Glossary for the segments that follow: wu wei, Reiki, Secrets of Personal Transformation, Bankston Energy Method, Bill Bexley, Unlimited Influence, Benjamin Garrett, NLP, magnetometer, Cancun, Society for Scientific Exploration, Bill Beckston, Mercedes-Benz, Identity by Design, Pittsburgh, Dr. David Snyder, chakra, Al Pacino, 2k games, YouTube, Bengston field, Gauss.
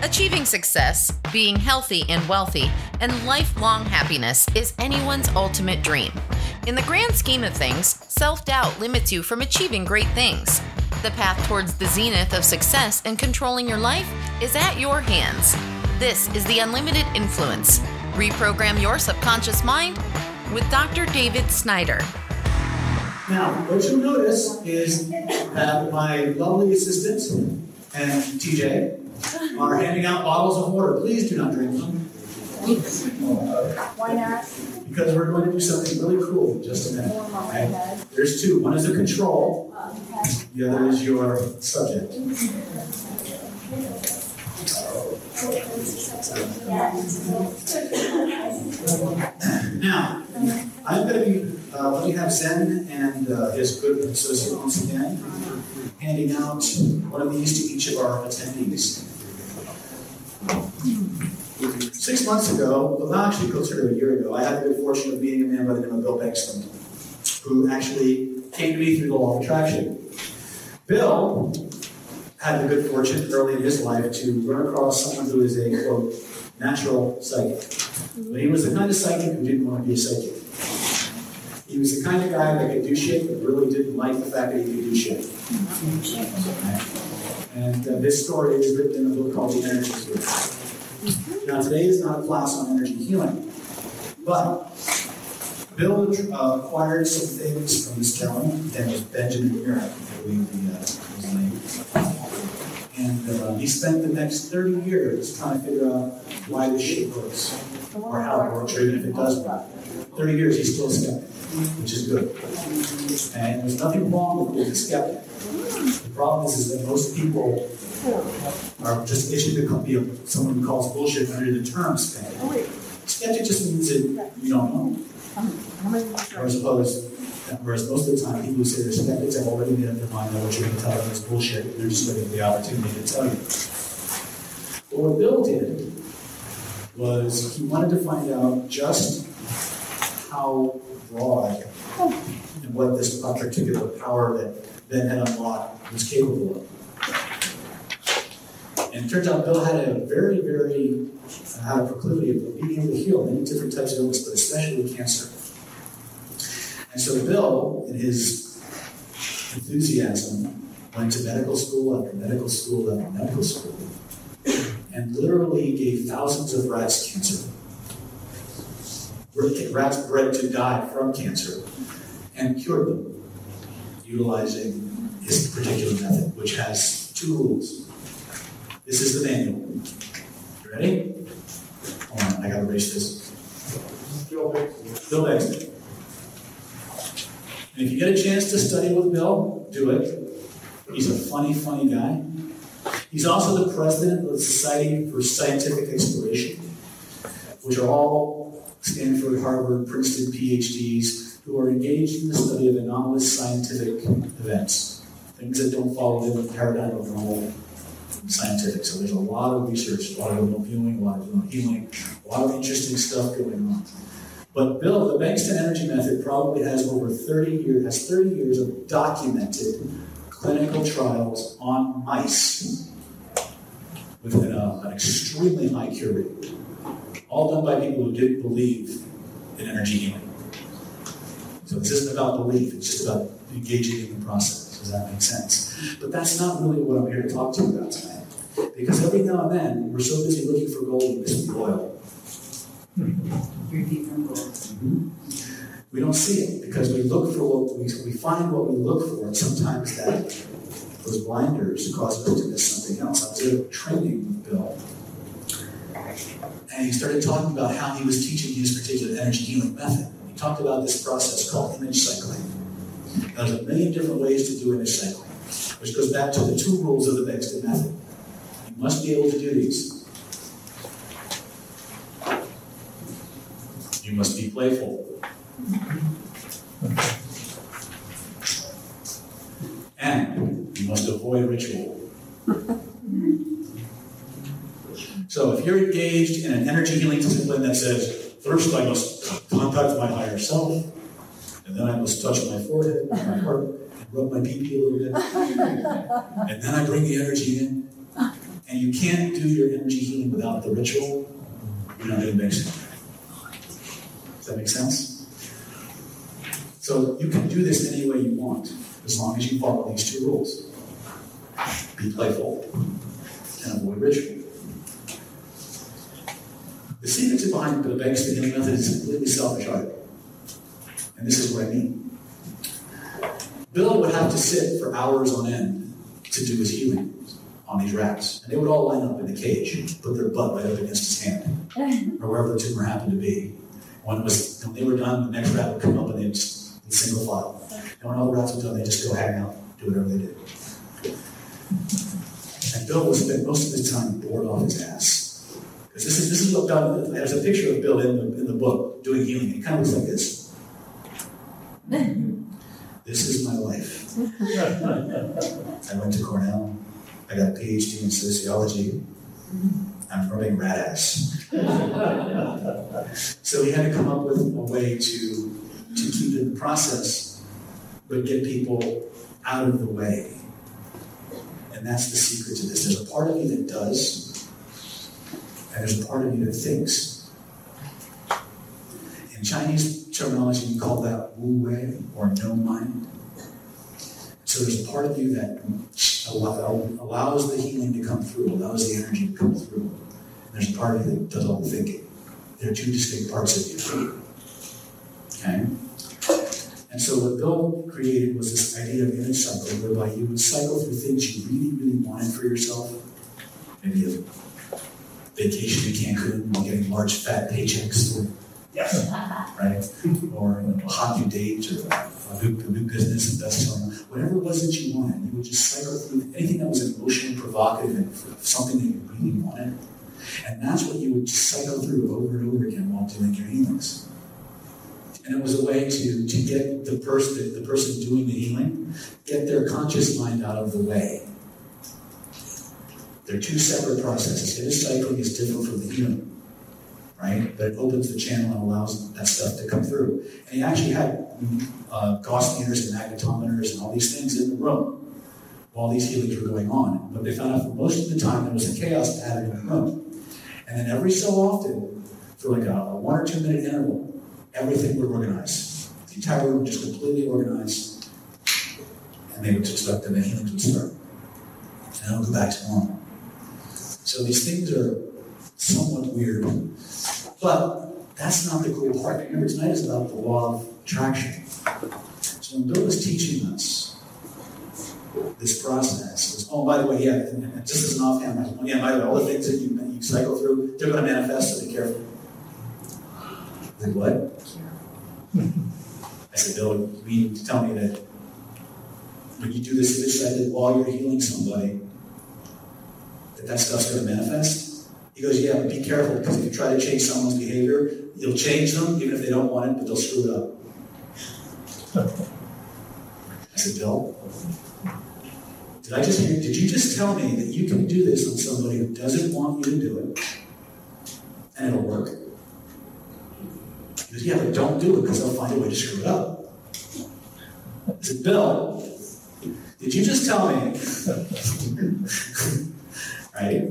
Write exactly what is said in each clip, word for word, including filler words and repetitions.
Achieving success, being healthy and wealthy, and lifelong happiness is anyone's ultimate dream. In the grand scheme of things, self-doubt limits you from achieving great things. The path towards the zenith of success and controlling your life is at your hands. This is the Unlimited Influence. Reprogram your subconscious mind with Doctor David Snyder. Now, what you'll notice is that my lovely assistants and T J are handing out bottles of water. Please do not drink them. Why not? Because we're going to do something really cool in just a minute. Okay? There's two. One is the control. The other is your subject. Now, I'm going to be uh, letting have Zen and uh, his good associate once again handing out one of these to each of our attendees. Six months ago, well, not actually closer to a year ago, I had the good fortune of meeting a man by the name of Bill Bexley, who actually came to me through the law of attraction. Bill had the good fortune early in his life to run across someone who is a, quote, natural psychic. But he was the kind of psychic who didn't want to be a psychic. He was the kind of guy that could do shit, but really didn't like the fact that he could do shit. And uh, this story is written in a book called The Energy Method. Now, today is not a class on energy healing, but Bill uh, acquired some things from this gentleman, that was Benjamin Garrett, I believe uh, his name. And uh, he spent the next thirty years trying to figure out why this shit works, or how it works, or even if it does work. thirty years, he's still a skeptic, which is good. And there's nothing wrong with being a skeptic. The problem is, is that most people are just issued to you know, someone who calls bullshit under the term skeptic. Skeptic just means that you don't know. Or as opposed, whereas most of the time, people who say they're skeptics have already made up their mind that what you're going to tell them is bullshit, and they're just waiting for the opportunity to tell you. But what Bill did was he wanted to find out just how broad and what this particular power that Ben had unlocked was capable of. And it turns out Bill had a very, very uh, had a proclivity of being able to heal many different types of illness, but especially cancer. And so Bill, in his enthusiasm, went to medical school after medical school after medical school, and literally gave thousands of rats cancer. Rats bred to die from cancer, and cured them, utilizing his particular method, which has two rules. This is the manual. You ready? Hold on, I gotta erase this. Bill Bexley. And if you get a chance to study with Bill, do it. He's a funny, funny guy. He's also the president of the Society for Scientific Exploration, which are all Stanford, Harvard, Princeton P H Ds who are engaged in the study of anomalous scientific events, things that don't follow the paradigm of normal scientific. So there's a lot of research, a lot of remote viewing, a lot of remote healing, a lot of interesting stuff going on. But Bill, the Bankston Energy Method probably has over thirty years, has thirty years of documented clinical trials on mice with an, uh, an extremely high cure rate, all done by people who didn't believe in energy healing. So it's just about belief; it's just about engaging in the process. Does that make sense? But that's not really what I'm here to talk to you about tonight, because every now and then we're so busy looking for gold and missing oil. Mm-hmm. We don't see it because we look for what we, we find what we look for, and sometimes that those blinders cause us to miss something else. I was doing training with Bill, and he started talking about how he was teaching his particular energy healing method. He talked about this process called image cycling. Now, there's a million different ways to do image cycling, which goes back to the two rules of the Bengston method. You must be able to do these. You must be playful. And you must avoid ritual. So if you're engaged in an energy healing discipline that says, first I must contact my higher self, and then I must touch my forehead, my heart, and rub my pee-pee a little bit, and then I bring the energy in, and you you can't do your energy healing without the ritual, you're not doing Bengston. Does that make sense? So you can do this any way you want, as long as you follow these two rules. Be playful and avoid ritual. The secrets behind the Bankston Energy Method is a completely selfish art. And this is what I mean. Bill would have to sit for hours on end to do his healing on these racks. And they would all line up in the cage, put their butt right up against his hand, or wherever the tumor happened to be. When, it was, when they were done, the next rat would come up and they'd just in single file. And when all the rats were done, they'd just go hang out, do whatever they did. And Bill would spend most of his time bored off his ass. Because this is, this is what Bill, there's a picture of Bill in the, in the book doing healing. It kind of looks like this. This is my life. I went to Cornell. I got a P H D in sociology. I'm rubbing rat ass. So he had to come up with a way to, to keep in the process, but get people out of the way. And that's the secret to this. There's a part of you that does, and there's a part of you that thinks. In Chinese terminology, you call that wu wei, or no mind. So there's a part of you that allows the healing to come through, allows the energy to come through. And there's a part of you that does all the thinking. There are two distinct parts of you. Okay? And so what Bill created was this idea of image cycle, whereby you would cycle through things you really, really wanted for yourself. Maybe a vacation in Cancun while getting large fat paychecks. Or, yes. Right? Or you know, a hot new date, or a new, a new business investment. Whatever it was that you wanted, you would just cycle through anything that was emotionally provocative and something that you really wanted. And that's what you would just cycle through over and over again while doing your healings. And it was a way to, to get the person, the person doing the healing, get their conscious mind out of the way. They're two separate processes. His cycling is different from the healing, right? But it opens the channel and allows that stuff to come through. And he actually had uh, Gauss meters and magnetometers and all these things in the room while these healings were going on. But they found out for most of the time there was a chaos pattern in the room. And then every so often, for like a, a one or two minute interval, everything would organize. The entire room would just completely organize, and they would expect that the healings would start. And it would go back to normal. So these things are somewhat weird. But that's not the cool part. Remember, tonight is about the law of attraction. So when Bill was teaching us this process, was, oh, by the way, yeah, and, and just as an offhand, like, oh, yeah, by the way, all the things that you, you cycle through, they're going to manifest, so be careful. Like what? I said, Bill, you mean to tell me that when you do this image method while you're healing somebody, that that stuff's going to manifest? He goes, yeah, but be careful, because if you try to change someone's behavior, you'll change them, even if they don't want it, but they'll screw it up. I said, Bill, did I just hear, did you just tell me that you can do this on somebody who doesn't want you to do it, and it'll work? He goes, yeah, but don't do it because they'll find a way to screw it up. I said, Bill, did you just tell me? Right?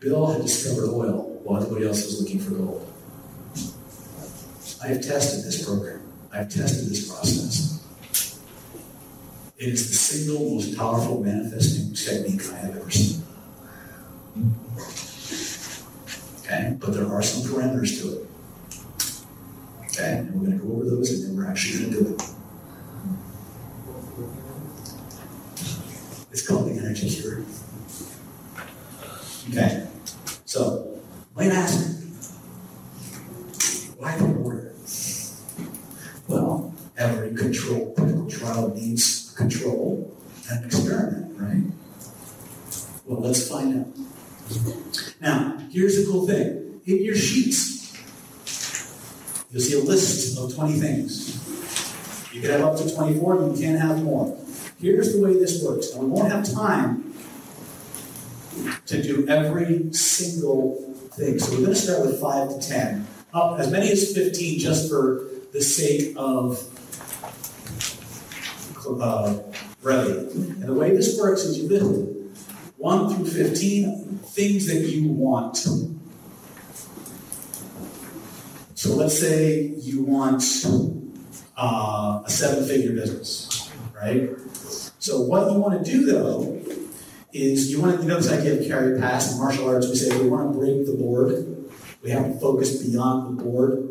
Bill had discovered oil while everybody else was looking for gold. I have tested this program. I have tested this process. It is the single most powerful manifesting technique I have ever seen. Okay? But there are some parameters to it. Okay? And we're going to go over those, and then we're actually going to do it. It's called the energy cure. Okay? So, might ask, why the order? Well, every control clinical trial needs control and an experiment, right? Well, let's find out. Now, here's the cool thing. In your sheets, you'll see a list of twenty things. You can have up to twenty-four, and you can have more. Here's the way this works. Now, we won't have time to do every single thing. So we're going to start with five to ten. Up as many as fifteen, just for the sake of uh, ready. And the way this works is you list one through fifteen things that you want. So let's say you want uh, a seven-figure business, right? So what you want to do, though, is you want to, you know this idea of carry past in martial arts, we say we want to break the board. We have to focus beyond the board,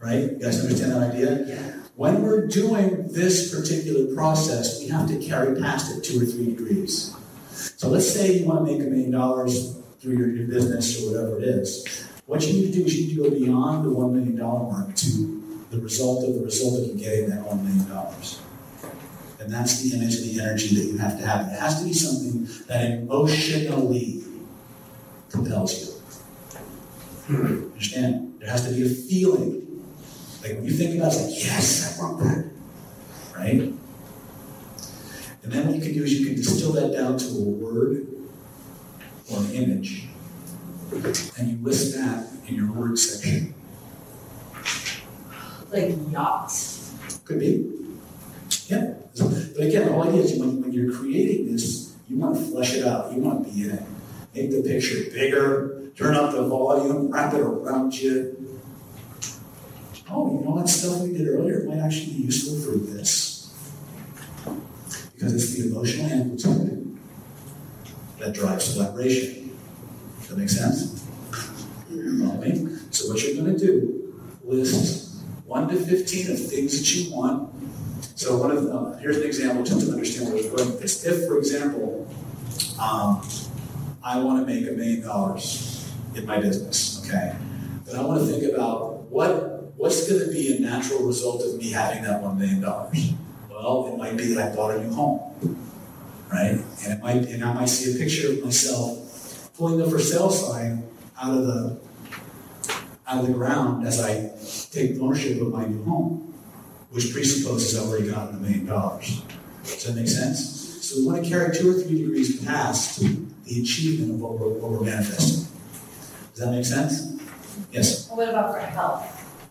right? You guys understand that idea? Yeah. When we're doing this particular process, we have to carry past it two or three degrees. So let's say you want to make a million dollars through your new business or whatever it is. What you need to do is you need to go beyond the one million dollar mark to the result of the result of you getting that one million dollars. And that's the image and the energy that you have to have. It has to be something that emotionally compels you. Understand? There has to be a feeling. Like when you think about it, it's like, yes, I want that, right? And then what you can do is you can distill that down to a word or an image, and you list that in your word section. Like yachts. Could be. Yeah. But again, the whole idea is when, when you're creating this, you want to flesh it out. You want to be in it. Make the picture bigger. Turn up the volume. Wrap it around you. Oh, you know what stuff we did earlier might actually be useful for this. Because it's the emotional amplitude that drives collaboration. Does that make sense? Okay. So what you're going to do, list one to fifteen of things that you want. So one of the, uh, here's an example just to understand where we're going with this. If, for example, um, I want to make a million dollars in my business, okay? Then I want to think about what What's going to be a natural result of me having that one million dollars? Well, it might be that I bought a new home, right? And it might, and I might see a picture of myself pulling the for sale sign out of the out of the ground as I take ownership of my new home, which presupposes I've already gotten a million dollars. Does that make sense? So we want to carry two or three degrees past the achievement of what we're, what we're manifesting. Does that make sense? Yes? Well, what about for health?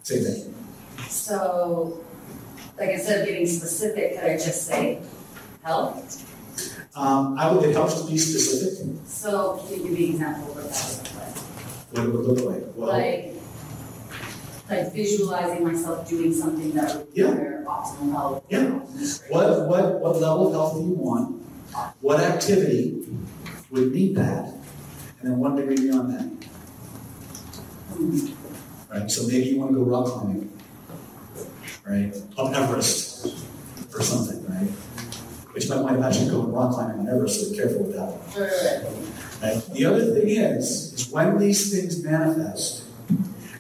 Same thing. So, like instead of getting specific, could I just say health? Um, I would, it helps to be specific. So, can you give me an example of what that would look like? What it would look like? Well, like, like visualizing myself doing something that would require yeah. optimal health. Yeah. What, what, what level of health do you want? What activity would need that? And then one degree beyond that. Mm-hmm. Right? So maybe you want to go rock climbing, right? Up Everest or something, right? Which might might actually go rock climbing on Everest, so be careful with that one. Right? The other thing is, is when these things manifest,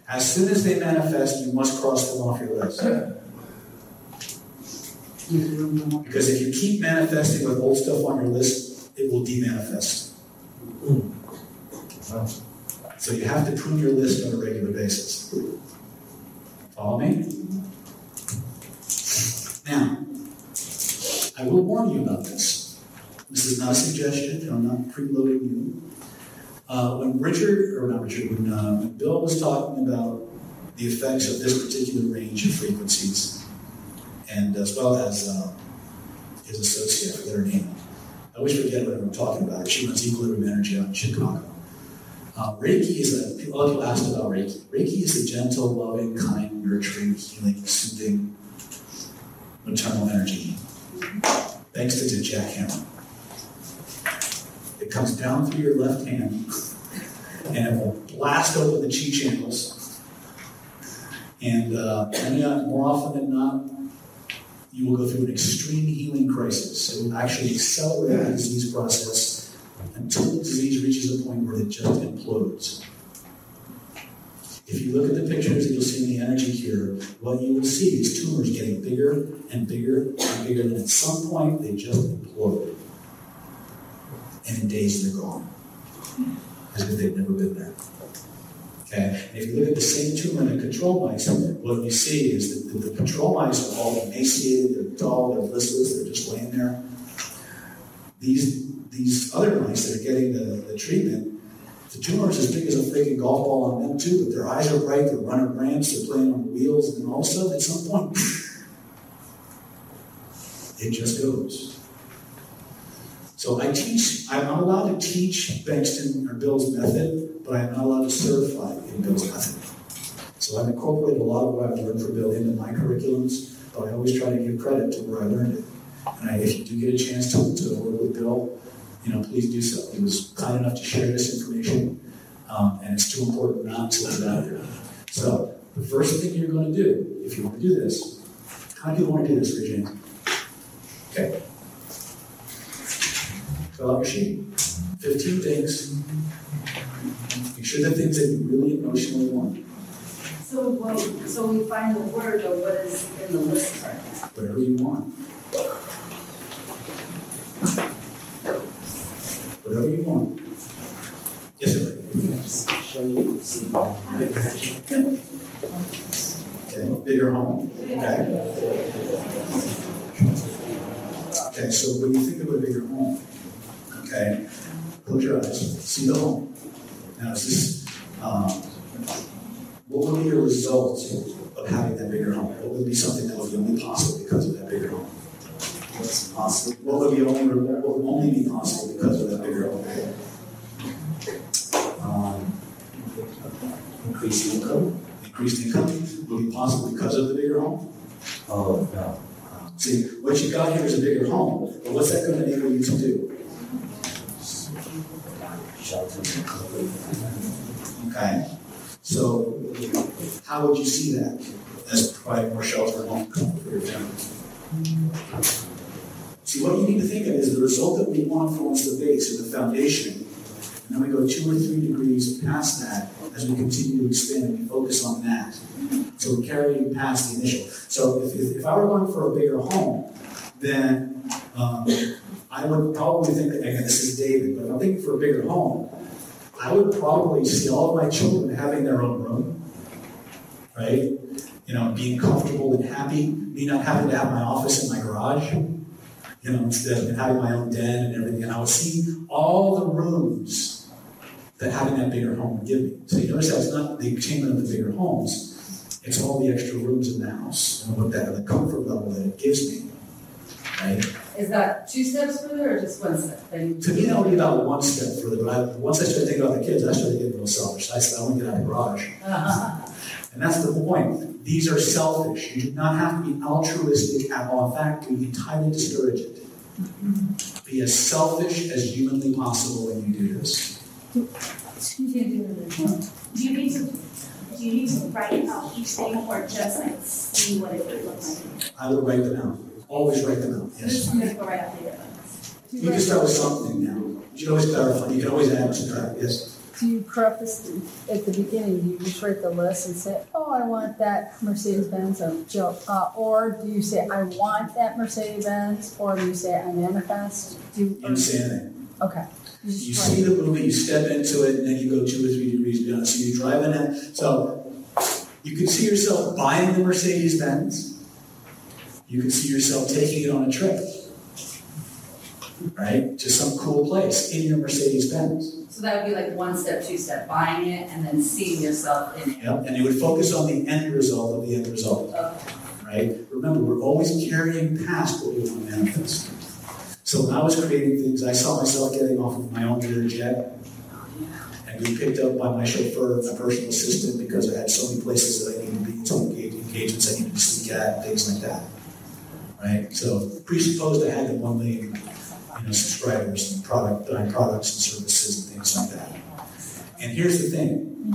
as soon as they manifest, you must cross them off your list. Because if you keep manifesting with old stuff on your list, it will demanifest. Wow. So you have to prune your list on a regular basis. Follow me? Now, I will warn you about this. This is not a suggestion. I'm not preloading you. Uh, when Richard, or not Richard, when, uh, when Bill was talking about the effects of this particular range of frequencies, and as well as uh, his associate, I forget her name. I always forget what I'm talking about. She runs Equilibrium Energy out in Chicago. Uh, Reiki is a, a lot of people ask about Reiki. Reiki is a gentle, loving, kind, nurturing, healing, soothing, maternal energy. Thanks to the jackhammer. It comes down through your left hand and it will blast open the chi channels. And uh, more often than not, you will go through an extreme healing crisis. It will actually accelerate the disease process until the disease reaches a point where it just implodes. If you look at the pictures that you'll see in the energy here, what you will see is tumors getting bigger and bigger and bigger, and at some point they just implode. And in days they're gone. As if they've never been there. Okay? And if you look at the same tumor in a control mice, what you see is that the, the control mice are all emaciated, they're dull, they're listless, they're just laying there. These These other mice that are getting the, the treatment, the tumor is as big as a freaking golf ball on them too, but their eyes are bright, they're running ramps, they're playing on wheels, and all of a sudden, at some point, it It just goes. So I teach, I'm not allowed to teach Bankston or Bill's method, but I'm not allowed to certify in Bill's method. So I've incorporated a lot of what I've learned from Bill into my curriculums, but I always try to give credit to where I learned it. And I, if you do get a chance to, to work with Bill, you know, please do so. He was kind enough to share this information, um, and it's too important not to let it out here. So the first thing you're going to do, if you want to do this, how do you want to do this, Regina? Okay. Fill out your sheet. fifteen things. Make sure the things that you really emotionally want. So, well, so we find the word of what is in the list part. Whatever you want. Whatever you want. Yes, sir. Okay. Bigger home. Okay. Okay. So when you think of a bigger home, okay, close your eyes. See the home. Now, is this? Um, what would be your result of having that bigger home? What would be something that would be only possible because of that bigger home? What's possible? What would be only, what would only be possible because of that bigger home? Um, increased income. Increased income would be possible because of the bigger home? Oh, no. See, what you got here is a bigger home, but what's that going to enable you to do? Okay. So, how would you see that as providing more shelter and home comfort for your family? See, what you need to think of is the result that we want forms the base or the foundation, and then we go two or three degrees past that as we continue to expand and we focus on that. So we carry you past the initial. So if, if, if I were going for a bigger home, then um, I would probably think, that, again, this is David, but if I'm thinking for a bigger home, I would probably see all of my children having their own room, right? You know, being comfortable and happy, me not having to have my office in my garage, you know, instead of having my own den and everything. And I would see all the rooms that having that bigger home would give me. So you notice that's not the attainment of the bigger homes, it's all the extra rooms in the house and what that, the comfort level that it gives me, right? Is that two steps further or just one step? You to me, that would be about one step further. But I, once I started thinking about the kids, I started getting a little selfish. I said, I want to get out of the garage. Uh-huh. And that's the point. These are selfish. You do not have to be altruistic at all. In fact, we entirely discourage it. Mm-hmm. Be as selfish as humanly possible when you do this. Do you need to, do you need to write out each thing or just like see what it would look like? I would write them out. Always write them out, yes. I'm going to go right after your list. You can start with something now. You can always clarify. You can always add to that, yes. Do you preface at the beginning? Do you just write the list and say, oh, I want that Mercedes-Benz, uh, or do you say, I want that Mercedes-Benz, or do you say, I manifest? Do you understand that? Okay. You, you see the movement, you step into it, and then you go two or three degrees beyond. So you drive in it. So you can see yourself buying the Mercedes-Benz. You can see yourself taking it on a trip, right, to some cool place in your Mercedes-Benz. So that would be like one step, two step, buying it, and then seeing yourself in it. Yep, and you would focus on the end result of the end result, okay. Right? Remember, we're always carrying past what we want to manifest. So when I was creating things, I saw myself getting off of my own rear jet and being picked up by my chauffeur, my personal assistant, because I had so many places that I needed to be, so many engagements I needed to sneak at, and things like that. Right? So presupposed I had the one million you know, subscribers and product buying products and services and things like that. And here's the thing.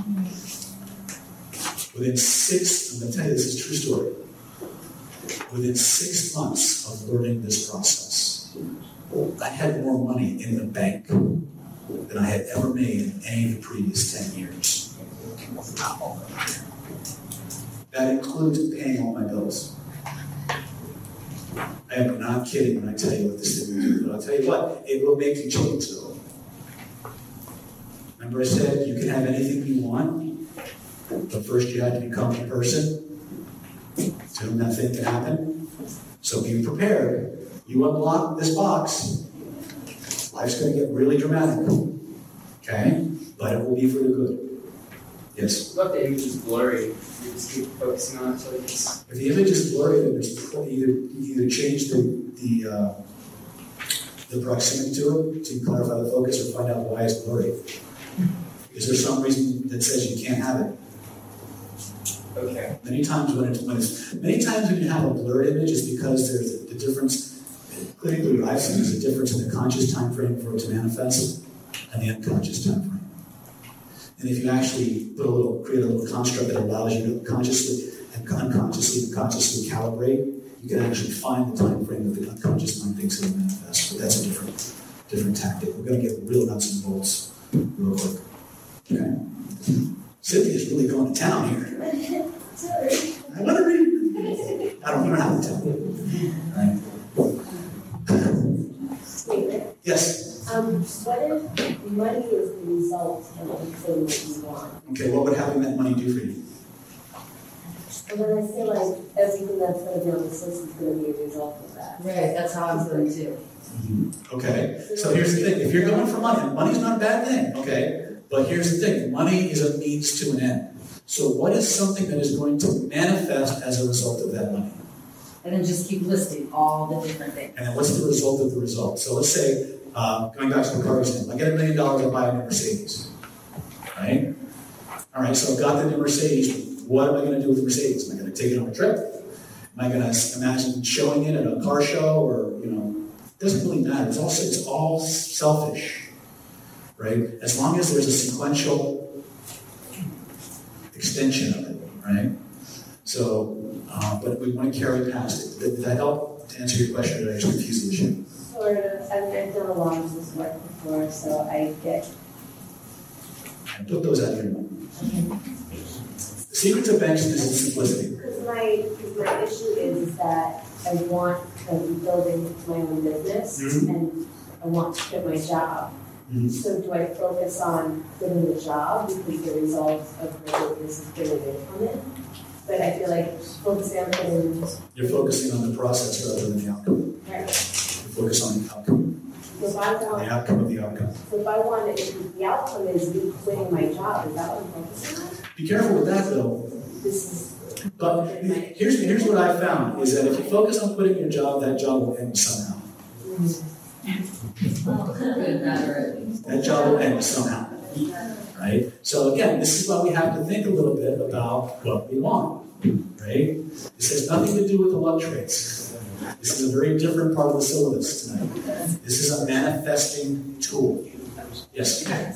Within six, I'm going to tell you this is a true story. Within six months of learning this process, I had more money in the bank than I had ever made in any of the previous ten years. Wow. That includes paying all my bills. I am not kidding when I tell you what this thing will do, but I'll tell you what, it will make you change though. Remember I said, you can have anything you want, but first you have to become the person to whom that thing can happen. So be prepared. You unlock this box, life's going to get really dramatic, okay? But it will be for the good. Yes? What if the image is blurry? You just keep focusing on it until it gets... If the image is blurry, then there's either, you either change the, the, uh, the proximity to it to clarify the focus or find out why it's blurry. Is there some reason that says you can't have it? Okay. Many times when it's, when it's, many times when you have a blurred image, it's because there's the difference, clinically what I've seen is a difference in the conscious time frame for it to manifest and the unconscious time frame. And if you actually put a little, create a little construct that allows you to consciously and unconsciously and consciously calibrate, you can actually find the time frame that the unconscious mind thinks it'll manifest. But that's a different, different tactic. We're going to get real nuts and bolts real quick. Okay. Cynthia's really going to town here. Sorry. I want to read. I don't know how to tell you. Right. Yes? Um, what if money is the result of everything that you want? Okay, what would having that money do for you? And when I say like everything that's going to be on the system is going to be a result of that. Right, that's how I'm going to do. Mm-hmm. Okay, so here's the thing. If you're going for money, and money's not a bad thing, okay? But here's the thing, money is a means to an end. So what is something that is going to manifest as a result of that money? And then just keep listing all the different things. And then what's the result of the result? So let's say, uh, going back to the car example, I get a million dollars, I buy a new Mercedes, right? All right, so I've got the new Mercedes. What am I going to do with the Mercedes? Am I going to take it on a trip? Am I going to imagine showing it at a car show or, you know, it doesn't really matter. It's all, it's all selfish. Right? As long as there's a sequential extension of it, right? So, uh, but we want to carry past it. Did, did that help to answer your question, or did I just confuse the issue? Sort of. I've, I've done a lot of this work before, so I get... I put those out of your mind. Okay. The secret of Bankston is simplicity. Because my, my issue is that I want to build into my own business, mm-hmm. and I want to quit my job. Mm-hmm. So do I focus on getting the job because the result of my business is getting away from it? But I feel like focusing on getting... You're focusing on the process rather than the outcome. Right. You focus on the outcome. So if I want, the outcome of the outcome. So if I want to... If the outcome is me quitting my job, is that what I'm focusing on? Be careful with that, though. This is... But here's, here's what I found, is that if you focus on quitting your job, that job will end somehow. Mm-hmm. That job will end somehow, right? So again, this is why we have to think a little bit about what we want, right? This has nothing to do with the love traits. This is a very different part of the syllabus tonight. This is a manifesting tool. Yes? Can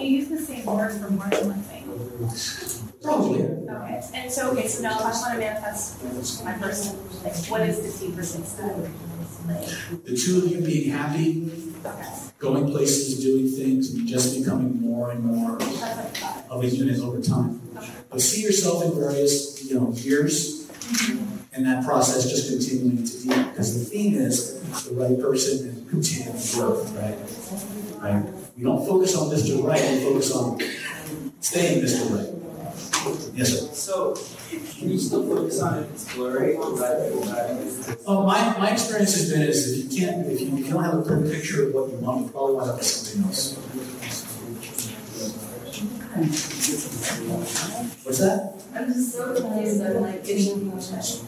you use the same word for more than one thing? Probably. Okay. And so, okay, so now I want to manifest my person. Like, what is the T person study? The two of you being happy, going places, doing things, and just becoming more and more of a unit over time. But see yourself in various, you know, years, and that process just continuing to deepen. Because the theme is the right person and continuing growth, right? Right? We don't focus on Mister Right, we focus on staying Mister Right. Yes, sir. So, can you still focus on it if it's blurry? Oh, my, my experience has been is if you can't, if you, if you don't have a clear picture of what you want, you probably want to have something else. What's that? I'm just so confused. I'm like getting much. I just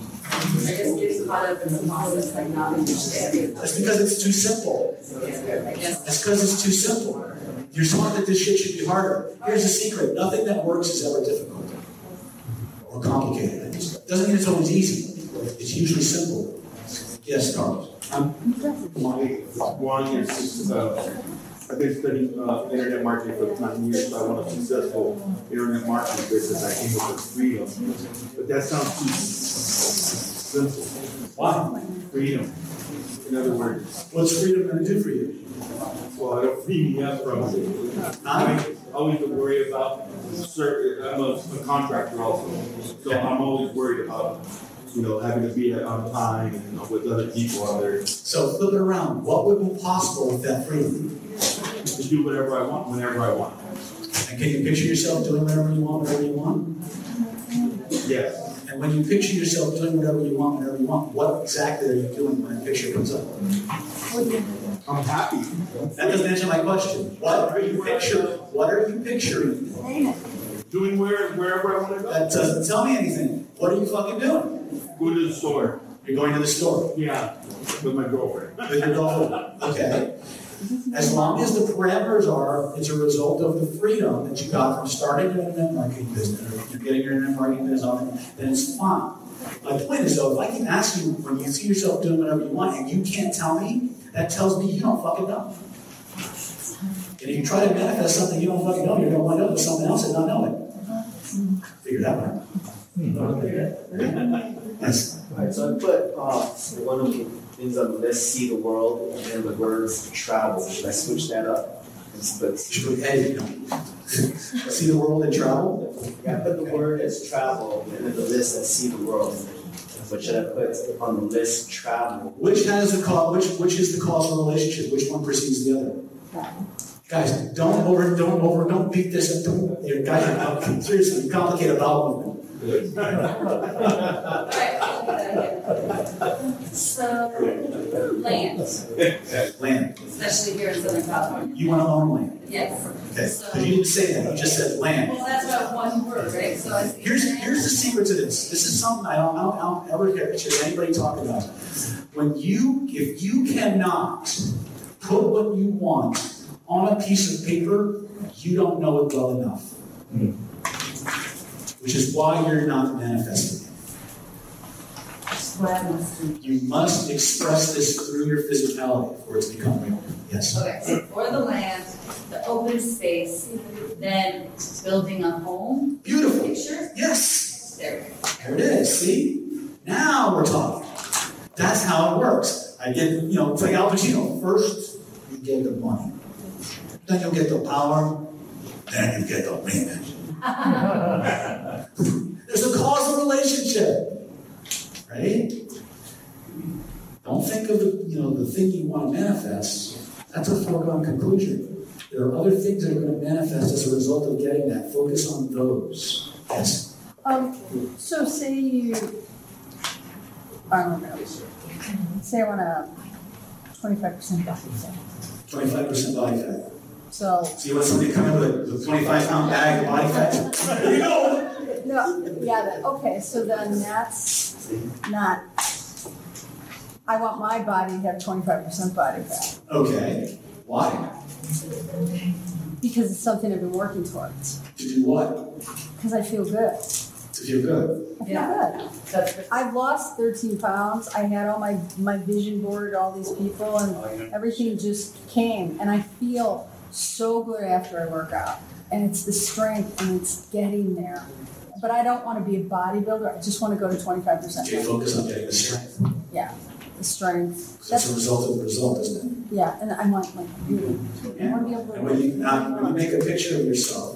get caught up in the process, like not understanding. That's because it's too simple. That's because it's too simple. You're taught that this shit should be harder. Here's the secret. Nothing that works is ever difficult or complicated. It doesn't mean it's always easy. It's usually simple. Yes, Carlos? Um, my one is uh, I've been studying uh, internet marketing for ten years, so I want a successful internet marketing business. I came up with freedom. But that sounds too simple. Why? Freedom. In other words, what's freedom going to do for you? Well, it'll free me up from it. I always worry about certain. I'm a, a contractor also, so I'm always worried about you know having to be on time and with other people out there. So flip it around. What would be possible with that freedom? To do whatever I want, whenever I want. And can you picture yourself doing whatever you want, whenever you want? Yes. And when you picture yourself doing whatever you want, whenever you want, what exactly are you doing when a picture comes up? I'm happy. That doesn't answer my question. What are you picturing? What are you picturing? doing where, wherever I want to go. That doesn't tell me anything. What are you fucking doing? Going to the store. You're going to the store? Yeah, with my girlfriend. With your girlfriend. Okay. As long as the parameters are, it's a result of the freedom that you got from starting an internet marketing business, or you're getting your internet marketing business on, then it's fine. My point is though, if I can ask you when you see yourself doing whatever you want and you can't tell me, that tells me you don't fucking know. And if you try to manifest something you don't fucking know, you're going to wind up with something else and not know it. Figure that out. Okay. Yes. All right, so I put uh, one of the things on let's see the world and then the words travel. Should I switch that up? But should we edit see the world and travel? Yeah, I put the word as travel and then the list as see the world. What should I put on the list travel? Which has the cause, which which is the causal relationship? Which one precedes the other? Travel. Guys, don't over don't over don't beat this up. Don't you guys seriously complicated about movement. So, land. Land. Especially here in Southern California. You want to own land? Yes. Okay. So, but you didn't say that, you just said land. Well, that's about one word, right? So I here's, here's the secret to this. This is something I don't, I don't, I don't ever hear anybody talk about. When you, if you cannot put what you want on a piece of paper, you don't know it well enough. Mm. Which is why you're not manifesting it. You must express this through your physicality for it to become real. Yes? Okay, so for the land, the open space, then building a home. Beautiful. Picture. Yes. There we go. There it is. See? Now we're talking. That's how it works. I get, you know, it's like Al Pacino. First, you get the money. Then you'll get the power. Then you get the payment. There's a causal relationship, right? Don't think of the, you know, the thing you want to manifest. That's a foregone conclusion. There are other things that are going to manifest as a result of getting that. Focus on those. Yes. Um. So say you, I don't know. Say I want a twenty-five percent body fat. twenty-five percent body fat. So, so you want somebody to come in with a twenty-five pound bag of body fat? There you go! No, yeah, that, okay, so then that's not, I want my body to have twenty-five percent body fat. Okay, why? Because it's something I've been working towards. To do what? Because I feel good. To feel good? I feel yeah. good. I've lost thirteen pounds. I had all my, my vision board, all these people, and everything just came, and I feel so good after I work out, and it's the strength, and it's getting there. But I don't want to be a bodybuilder. I just want to go to twenty-five percent. You focus on getting the strength. Yeah, the strength. So that's, that's a result of the result, isn't it? Yeah, and I want like beauty. Yeah. I want to be able to. And when you, uh, when you make a picture of yourself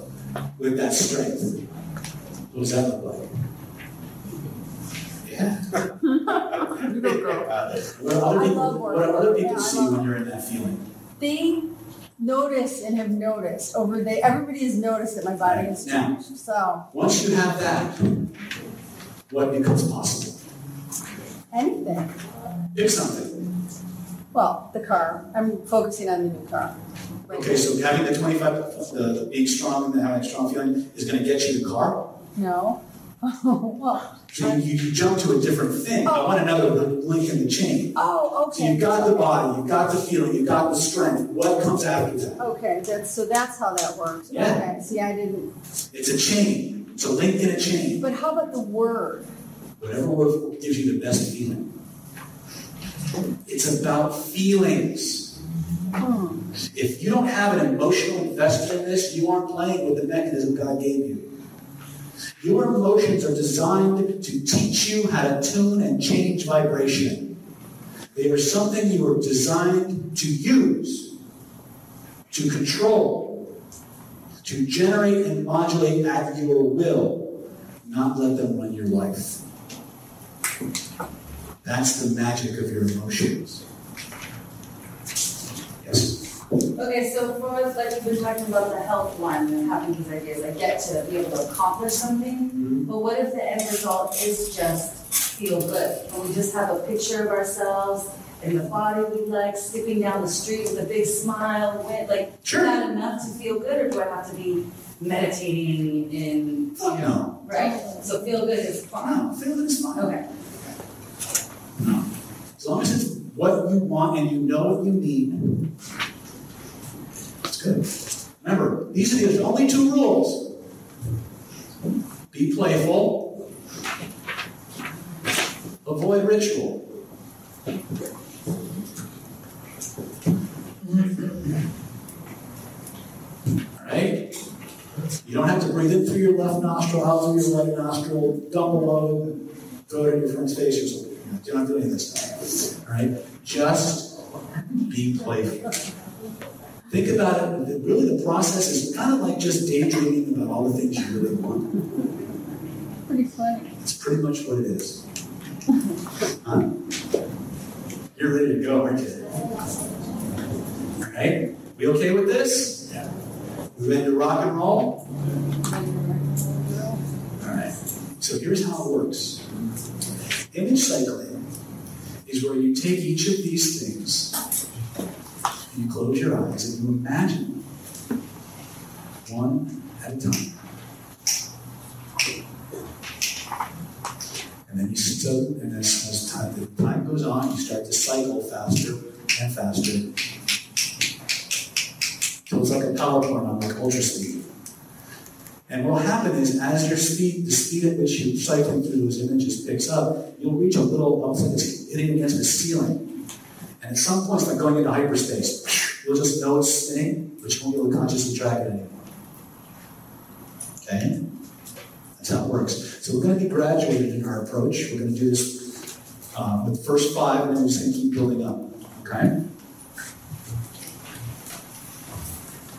with that strength, what does that look like? Yeah. uh, what other people, what other people yeah, see when you're in that feeling? They notice and have noticed over the everybody has noticed that my body has changed. Now, so once you have that, what becomes possible? Anything. Pick something. Well, the car. I'm focusing on the new car. Right okay, now. So having the twenty-five, the, the being strong and the having a strong feeling is going to get you the car. No. Well, so you, you jump to a different thing. Oh. I want another link in the chain. Oh, okay. So you got the body, you got the feeling, you got the strength. What comes after that? Okay, that's, so that's how that works. Yeah. Okay, see, I didn't. It's a chain. It's a link in a chain. But how about the word? Whatever word gives you the best feeling. It's about feelings. Hmm. If you don't have an emotional investment in this, you aren't playing with the mechanism God gave you. Your emotions are designed to teach you how to tune and change vibration. They are something you are designed to use, to control, to generate and modulate at your will, not let them run your life. That's the magic of your emotions. Okay, so for us, like we've been talking about the health one and having these ideas, I get to be able to accomplish something, mm-hmm. but what if the end result is just feel good? And we just have a picture of ourselves and the body we like, skipping down the street with a big smile, like, sure. Is that enough to feel good, or do I have to be meditating and, oh, you know, no. Right? So feel good is fine. No, feel good is fine. Okay. No. As long as it's what you want and you know what you need, that's good. Remember, these are the only two rules. Be playful. Avoid ritual. Alright? You don't have to breathe in through your left nostril, out through your right nostril, double load, throw it in your front face or something. You don't have to do any of this stuff. Alright? Just be playful. Think about it, really the process is kind of like just daydreaming about all the things you really want. Pretty funny. It's pretty much what it is. Huh? You're ready to go, aren't you? Alright? We okay with this? Yeah. We ready to rock and roll? Alright. So here's how it works. Image cycling is where you take each of these things, you close your eyes, and you imagine them one at a time. And then you sit up, and as, as time, the time goes on, you start to cycle faster and faster. So it's like a PowerPoint on like ultra speed. And what will happen is, as your speed, the speed at which you're cycling through those images picks up, you'll reach a little, almost like it's hitting against the ceiling. And at some point, it's like going into hyperspace. You'll just know it's spinning, but you won't be able to consciously track it anymore. Okay? That's how it works. So we're going to be graduated in our approach. We're going to do this um, with the first five, and then we're just going to keep building up. Okay?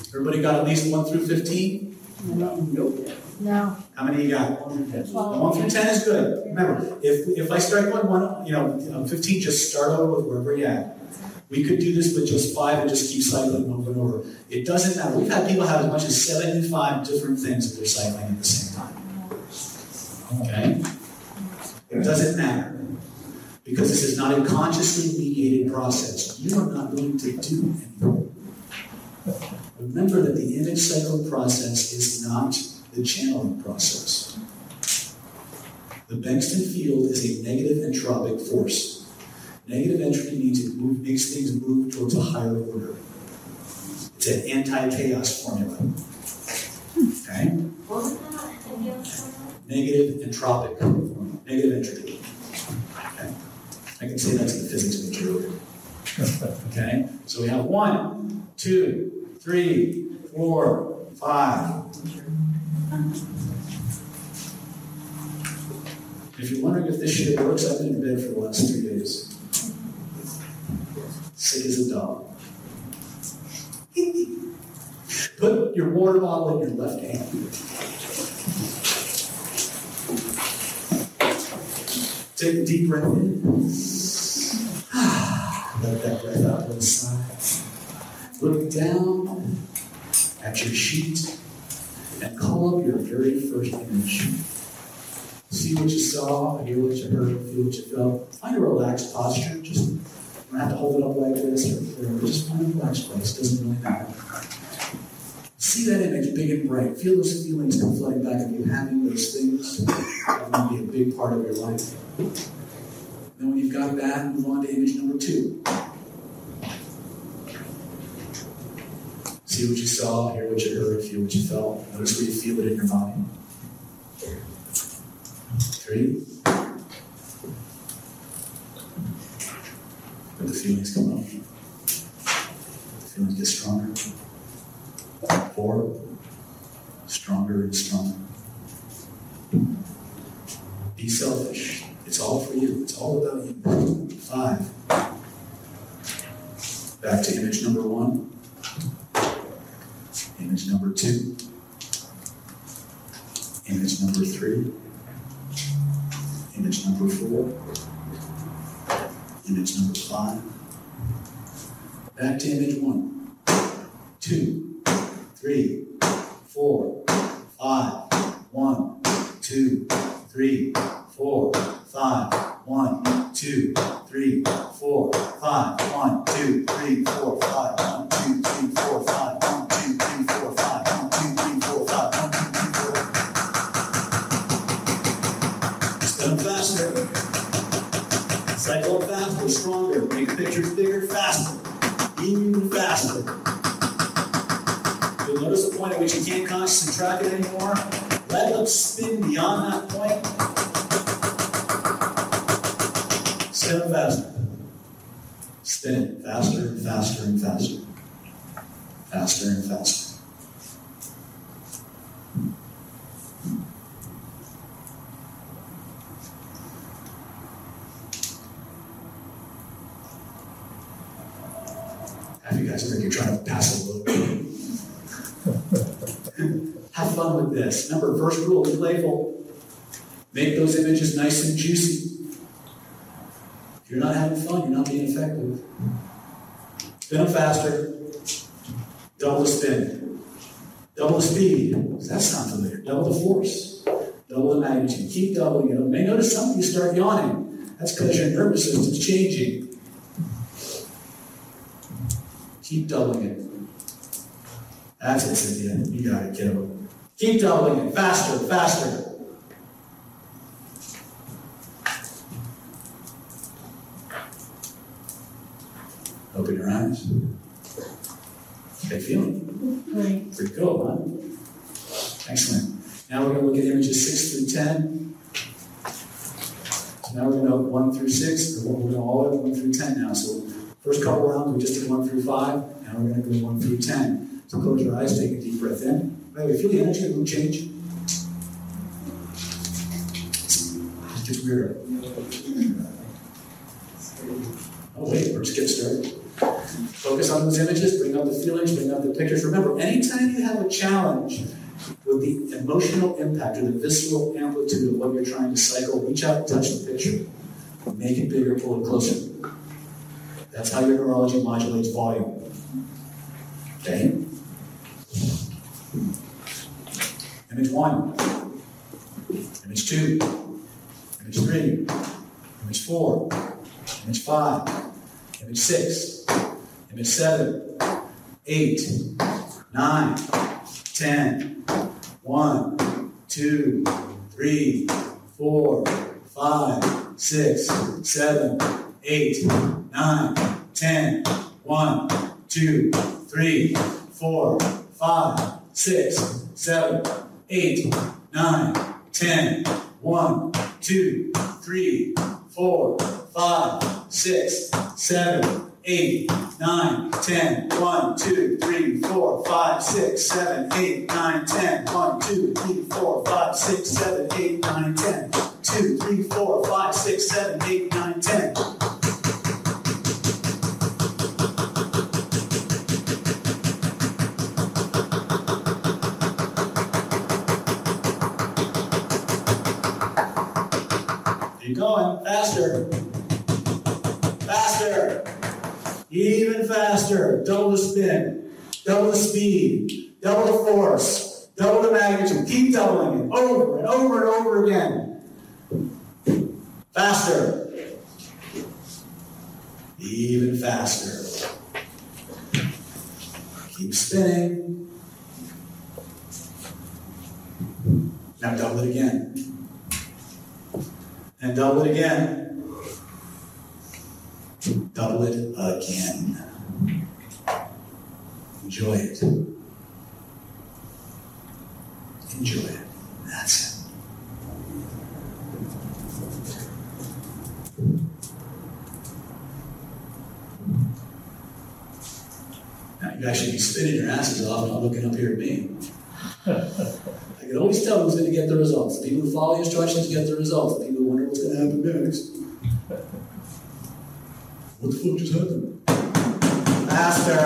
Everybody got at least one through fifteen? No. Nope. No. How many you got? one through ten. one through ten is good. Remember, if if I start going one, you know, fifteen, just start over with wherever you're at. We could do this with just five and just keep cycling over and over. It doesn't matter. We've had people have as much as seventy-five different things that they're cycling at the same time. Okay? It doesn't matter. Because this is not a consciously mediated process. You are not going to do anything. Remember that the image cycle process is not the channeling process. The Bengston field is a negative entropic force. Negative entropy means it move, makes things move towards a higher order. It's an anti-chaos formula. Okay? What was that? Negative entropic formula. Negative entropy. Okay. I can say that's the physics major. Okay? So we have one, two, three, four, five. If you're wondering if this shit works, I've been in bed for the last three days. Sick as a dog. Put your water bottle in your left hand. Take a deep breath in. Let that breath out to the side. Look down at your sheet. And call up your very first image. See what you saw, hear what you heard, feel what you felt. Find a relaxed posture. Just you don't have to hold it up like this or, or just find a relaxed place. It doesn't really matter. See that image big and bright. Feel those feelings come flooding back of you having those things that want to be a big part of your life. Then when you've got that, move on to image number two. See what you saw, hear what you heard, feel what you felt. Notice where you feel it in your body. Three. Let the feelings come up. The feelings get stronger. Four. Stronger and stronger. Be selfish. It's all for you. It's all about you. Five. Back to image number one. Image number two, image number three, image number four, image number five, back to image one, two, three, four, five, one, two, three, four, five, one, two, three, four, five. One, two, three, four, five. One, two, three, four, five. One, two, three, four, five. One, two, three, four, five. One, two, three, four, five. Just done faster. Cycle faster, stronger. Make pictures bigger, faster. Even faster. You'll notice the point at which you can't consciously track it anymore. Let them spin beyond that point. Spin faster. Spin faster and faster and faster. Faster and faster. Have you guys think you're trying to pass a little bit? Have fun with this. Remember, first rule is playful. Make those images nice and juicy. If you're not having fun, you're not being effective. Spin them faster. Double the spin. Double the speed. Does that sound familiar? Double the force. Double the magnitude. Keep doubling it. You may notice some of you start yawning. That's because your nervous system's changing. Keep doubling it. That's it, Cynthia. You got it, kiddo. Keep doubling it. Faster, faster. Open your eyes. How you feeling? Right. Pretty cool, huh? Excellent. Now we're going to look at images six through ten. So now we're going to open one through six. We're going to all open one through ten now. So first couple rounds, we just did one through five. Now we're going to go one through ten. So close your eyes, take a deep breath in. By the way, feel the energy of the room change. It gets weirder. Oh wait, we're just getting started. Focus on those images, bring up the feelings, bring up the pictures. Remember, anytime you have a challenge with the emotional impact or the visceral amplitude of what you're trying to cycle, reach out and touch the picture. Make it bigger, pull it closer. That's how your neurology modulates volume. Okay? Image one, image two, image three, image four, image five, image six, image seven, eight, nine, ten, one, two, three, four, five, six, seven, eight, nine, ten, one, two, three, four, five, six, seven, eight, nine, ten, one, two, three, four, five, six, seven, eight, nine, ten, one, two, three, four, five, six, seven, eight, nine, ten, one, two, three, four, five, six, seven, eight, nine, ten, two, three, four, five, six, seven, eight, nine, ten. Going faster, faster, even faster, double the spin, double the speed, double the force, double the magnitude, keep doubling it over and over and over again, faster, even faster, keep spinning, now double it again. And double it again. Double it again. Enjoy it. Enjoy it. That's it. Now you guys should be spinning your asses off and not looking up here at me. I can always tell who's going to get the results. The people who follow the instructions get the results. The people who wonder what's going to happen next. What the fuck just happened? Faster!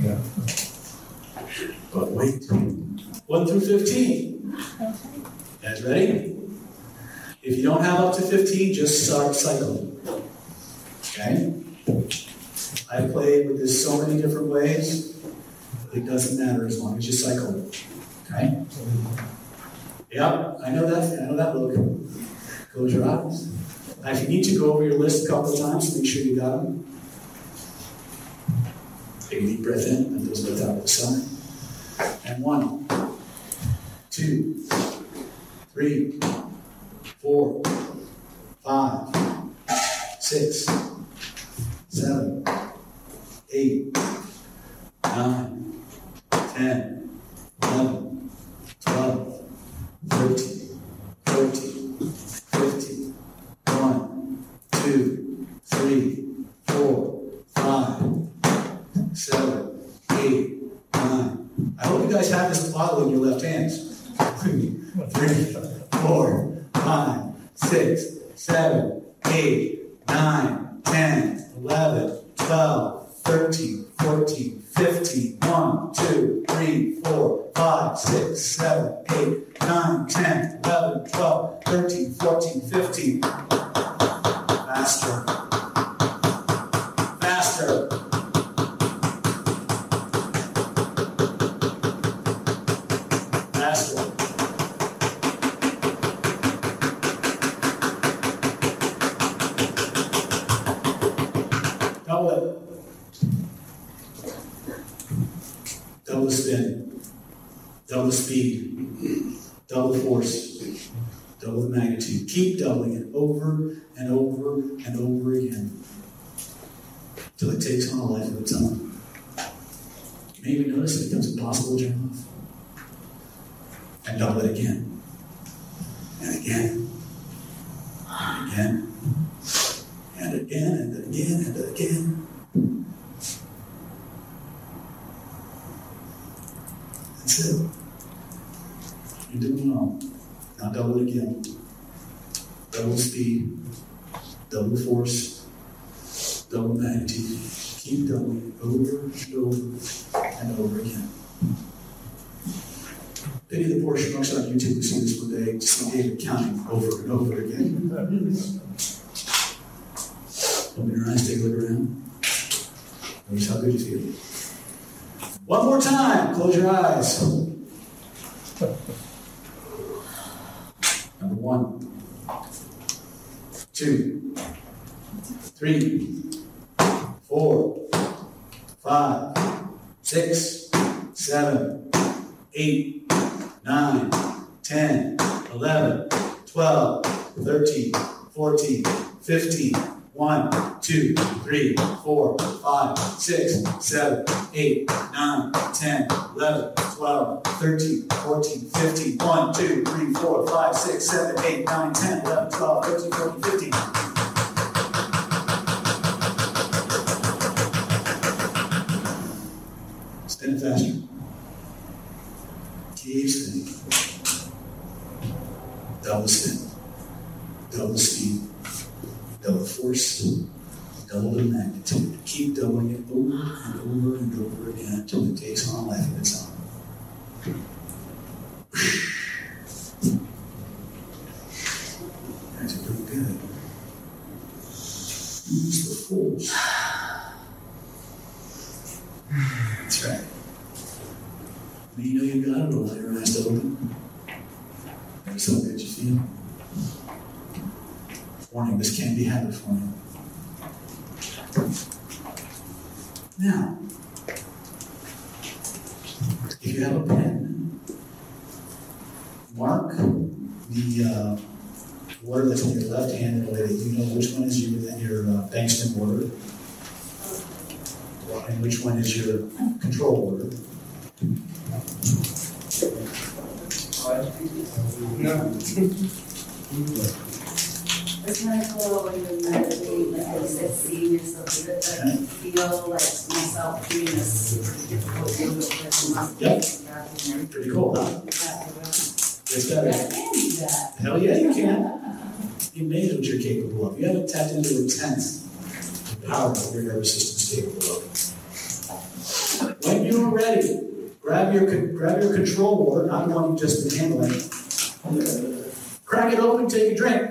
Yeah. But wait. one through fifteen. Okay. Guys ready? If you don't have up to fifteen, just start cycling. Okay? I played with this so many different ways. It doesn't matter as long as you cycle it. Okay? Yeah, I know that. I know that look. Close your eyes. Now, if you need to go over your list a couple of times, make sure you got them. Take a deep breath in and those breath out of the side. And one, two, three, four, five, six, seven, eight, nine, ten, eleven, twelve, thirteen, fourteen, fifteen, one, two, three, four, five, seven, eight, nine. I hope you guys have this bottle in your left hands. Three, four, five, six, seven, eight, nine, ten, eleven, twelve, thirteen, fourteen, fifteen, one, two, three, four, five, six, seven, eight, nine, ten, eleven, twelve, thirteen, fourteen, fifteen. Faster. Faster. Double spin, double speed, double force, double the magnitude. Keep doubling it over and over and over again till it takes on a life of its own. You may even notice it becomes impossible to turn off. And double it again, and again, and again, and again, and again, and again. That's it. You're doing well. Now double it again. Double speed. Double force. Double magnitude. Keep doubling it over and over and over again. Pity the poor schmucks on YouTube who see this one day, just see David counting over and over again. Open your eyes, take a look around. Notice how good you feel. One more time. Close your eyes. Number one, two, three, four, five, six, seven, eight, nine, ten, eleven, twelve, thirteen, fourteen, fifteen. One, two, three, four, five, six, seven, eight, nine, ten, eleven, twelve, thirteen, fourteen, fifteen. One, two, three, four, five, six, seven, eight, nine, ten, eleven, twelve, thirteen, fourteen, fifteen. Spin it faster. Keep spinning. Double spin. Double speed. Double force, double the magnitude. Keep doubling it over and over and over again until it takes on life of its own. That's pretty good. Use the force. That's right. When you know you've got it, allow your eyes to open. That's how good you feel. Warning, this can be habit forming. Now, if you have a pen, mark the uh, water that's in your left hand in a way that you know which one is your, your uh, Bankston water and which one is your control water. No. It's kind of cool when you meditate, like I said, seeing yourself do it, but I feel like myself doing this difficult thing with the Yep. Pretty cool, huh? It's better. I can do that. Hell yeah, you can. You made what you're capable of. You haven't tapped into the tenth power that your nervous system is capable of. When you're ready, grab your, grab your control water, not the one you've just been handling. Crack it open, take a drink.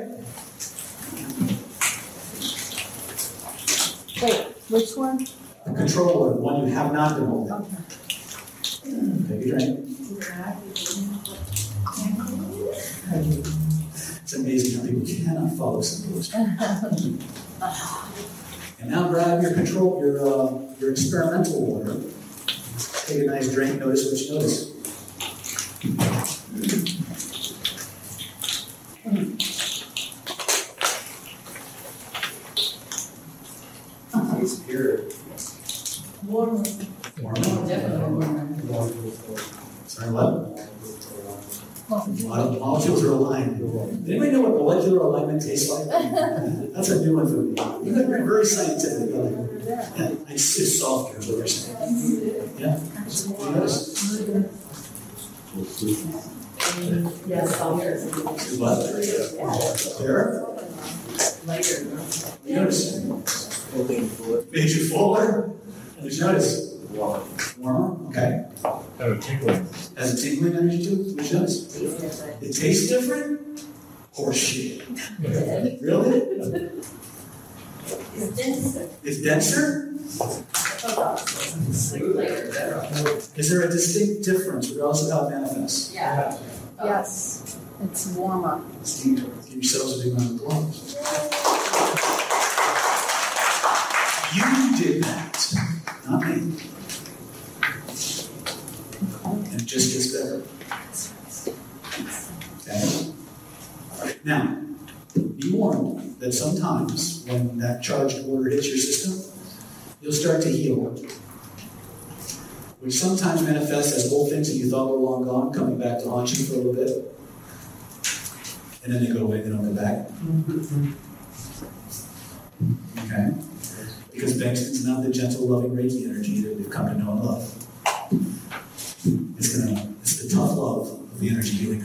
Wait, which one? The control water, the one you have not been holding. Okay. Take a drink. It's amazing how people cannot follow some rules. And now grab your control, your uh, your experimental water. Take a nice drink. Notice what you notice. It's pure. Warm. Warm. Definitely warm. Sorry, what? Molecules are aligned. Does anybody know what molecular alignment tastes like? That's a new one for me. You're very scientific. Yeah, I just it's soft here, what you're saying. Yeah? You notice? Yeah, softer. What? There? Lighter. You notice? Made you fuller? Did you notice? Warmer. Warmer? Okay. That would tickle. Has a tingling energy to it? Which does? It tastes different? Horse shit. Really? It's denser. It's denser? Is there a distinct difference regardless of how it manifests? Yeah. Oh. Yes. It's warmer. It's deeper. Give yourselves a big round of applause. You did that, not me. And it just gets better. Okay. Now, be warned that sometimes when that charged water hits your system, you'll start to heal, which sometimes manifests as old things that you thought were long gone coming back to haunt you for a little bit, and then they go away. They don't come back. Okay, because Bankston's not the gentle, loving Reiki energy that we've come to know and love. It's gonna, it's the tough love of the energy healing.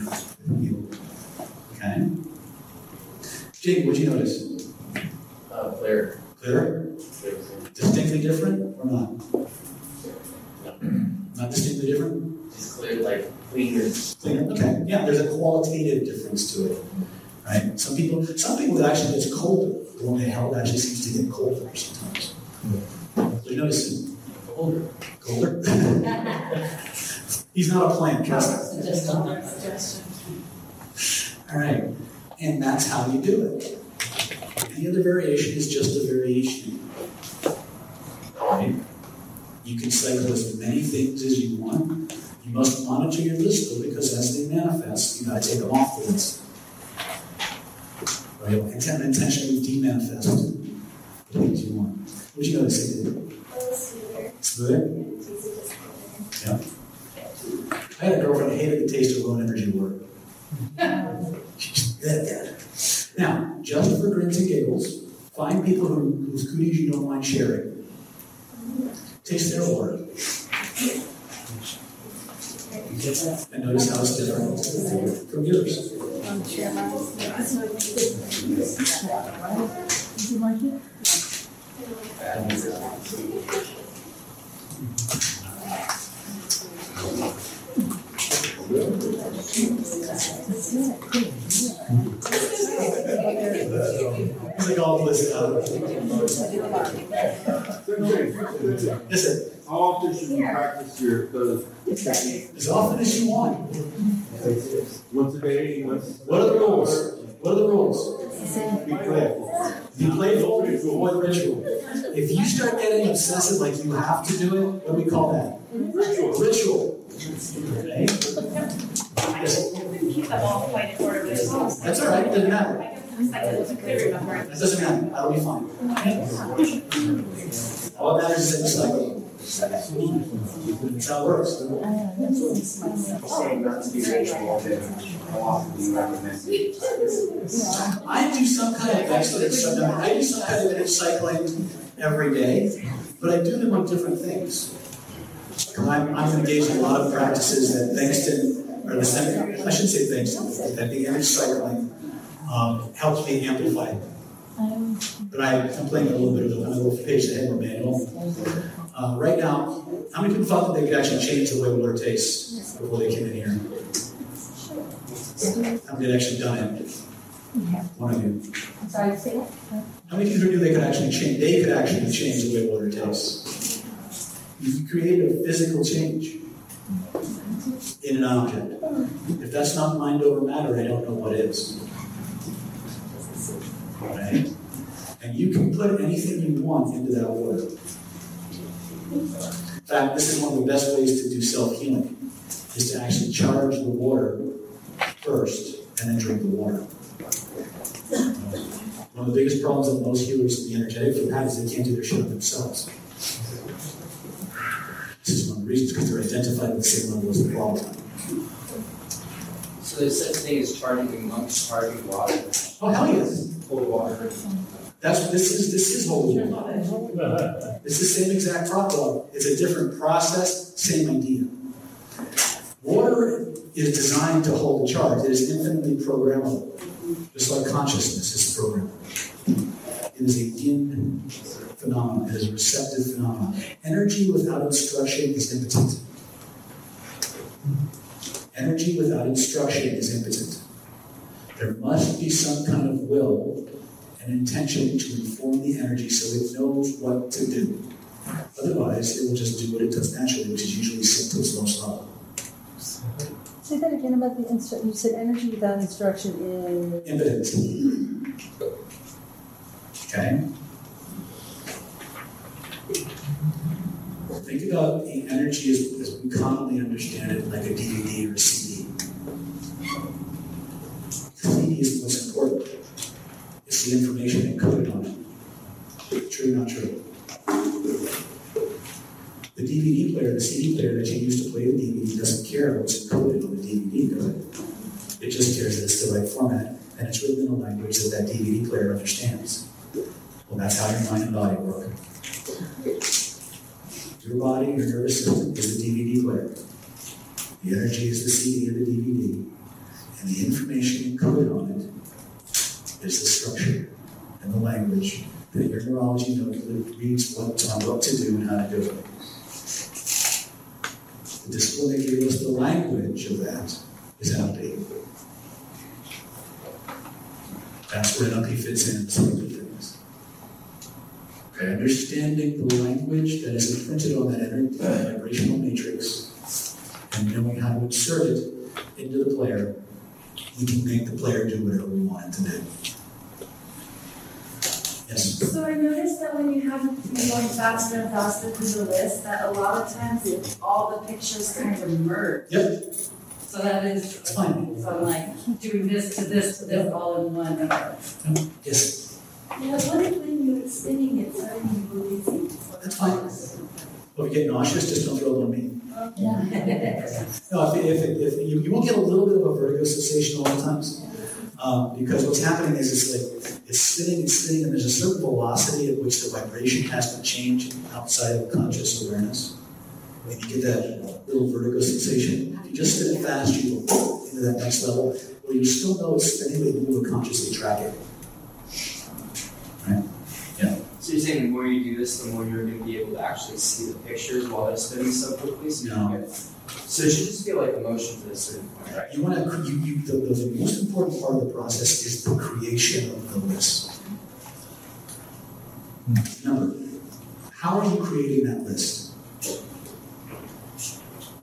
Okay? Jake, what'd you notice? Uh, clear. Clear? Clear. Distinctly different or not? No. Not distinctly different? It's clear, like cleaner. Cleaner, okay. Yeah, there's a qualitative difference to it. Right? Some people, some people actually gets colder. The one they held actually seems to get colder sometimes. So you notice it? Colder. Colder? He's not a plant, trust me. All right, and that's how you do it. The other variation is just a variation. Right? You can cycle as many things as you want. You must monitor your list though, because as they manifest, you gotta take them off the list. Right? Intent intentionally de-manifest the things you want. What you gotta say today? Smoother. Yeah. I had a girlfriend who hated the taste of low energy water. She's dead, dead. Now, just for grins and giggles, find people who, whose cooties you don't mind sharing. Taste their water. And notice how it's different from yours. Like all this stuff. Listen. How often should you practice your technique? As often as you want. Once a day. Once. What are the rules? What are the rules? Be playful. Be playful. Avoid ritual. If you start getting obsessive, like you have to do it, what do we call that? Ritual. Ritual. Okay. Keep them all quite in order. That's all right. It doesn't matter. That doesn't matter. That'll be fine. All that matters is that you cycle. That's how it works. I do some kind of cycling. I do some kind of cycling every day, but I do them on different things. I'm, I'm engaged in a lot of practices that Bengston, or the I should say Bengston, that the energy cycling um, helps me amplify. But I complain a little bit of the little page, the Hammer manual. Uh, right now, how many people thought that they could actually change the way water tastes before they came in here? How many had actually done it? One of you. I'm sorry to say that. How many people knew they could actually change? They could actually change the way water tastes. You create a physical change in an object. If that's not mind over matter, I don't know what is. Right? And you can put anything you want into that water. In fact, this is one of the best ways to do self-healing, is to actually charge the water first and then drink the water. One of the biggest problems that most healers in the energetic field have is they can't do their shit themselves. This is one of the reasons, because they're identified at the same level as the problem. So there's such a thing as charging monks, charging water. Oh, hell yes. Cold water. That's, this is this is holy water. It's the same exact problem. It's a different process, same idea. Water is designed to hold charge. It is infinitely programmable. Just like consciousness is programmable. It is a yin phenomenon. It is a receptive phenomenon. Energy without instruction is impotent. Energy without instruction is impotent. There must be some kind of will and intention to inform the energy so it knows what to do. Otherwise, it will just do what it does naturally, which is usually sit to its lowest level. Say that again about the instruction. You said energy without instruction is... impotent. Okay? Think about the energy as, as we commonly understand it, like a D V D or a C D. The C D is the most important. It's the information encoded on it. True, not true. The D V D player, the C D player that you use to play the D V D doesn't care what's encoded on the D V D, does it? It just cares that it's the right format, and it's written in a language that that D V D player understands. Well, that's how your mind and body work. Your body, your nervous system is the D V D player. The energy is the C D of the D V D. And the information encoded on it is the structure and the language that your neurology knows that reads what, on what to do and how to do it. The discipline that gave us the language of that is outdated. That's where N L P fits in. Understanding the language that is imprinted on that energy, that vibrational matrix, and knowing how to insert it into the player, we can make the player do whatever we want it to do. Yes? So I noticed that when you have you going faster and faster through the list, that a lot of times all the pictures kind of merge. Yep. So that is... It's fine. So I'm like doing this to this to this all in one. Yep. Yes. Yeah, what if when you're spinning it, so you release it? That's fine. Well, if you get nauseous, just don't throw it on me. Okay. no, if, if, if, if you, you won't get a little bit of a vertigo sensation all the times, um, because what's happening is it's like it's spinning and spinning, and there's a certain velocity at which the vibration has to change outside of conscious awareness. When you get that little vertigo sensation, if you just spin it fast, you go into that next level, where you still know it's spinning, but you will consciously track it. Right? Yeah. So you're saying the more you do this, the more you're going to be able to actually see the pictures while they're spinning so quickly? So no. Get, so it should just feel like emotions at a certain point, right? You want to, you, you, the, the most important part of the process is the creation of the list. Remember, how are you creating that list?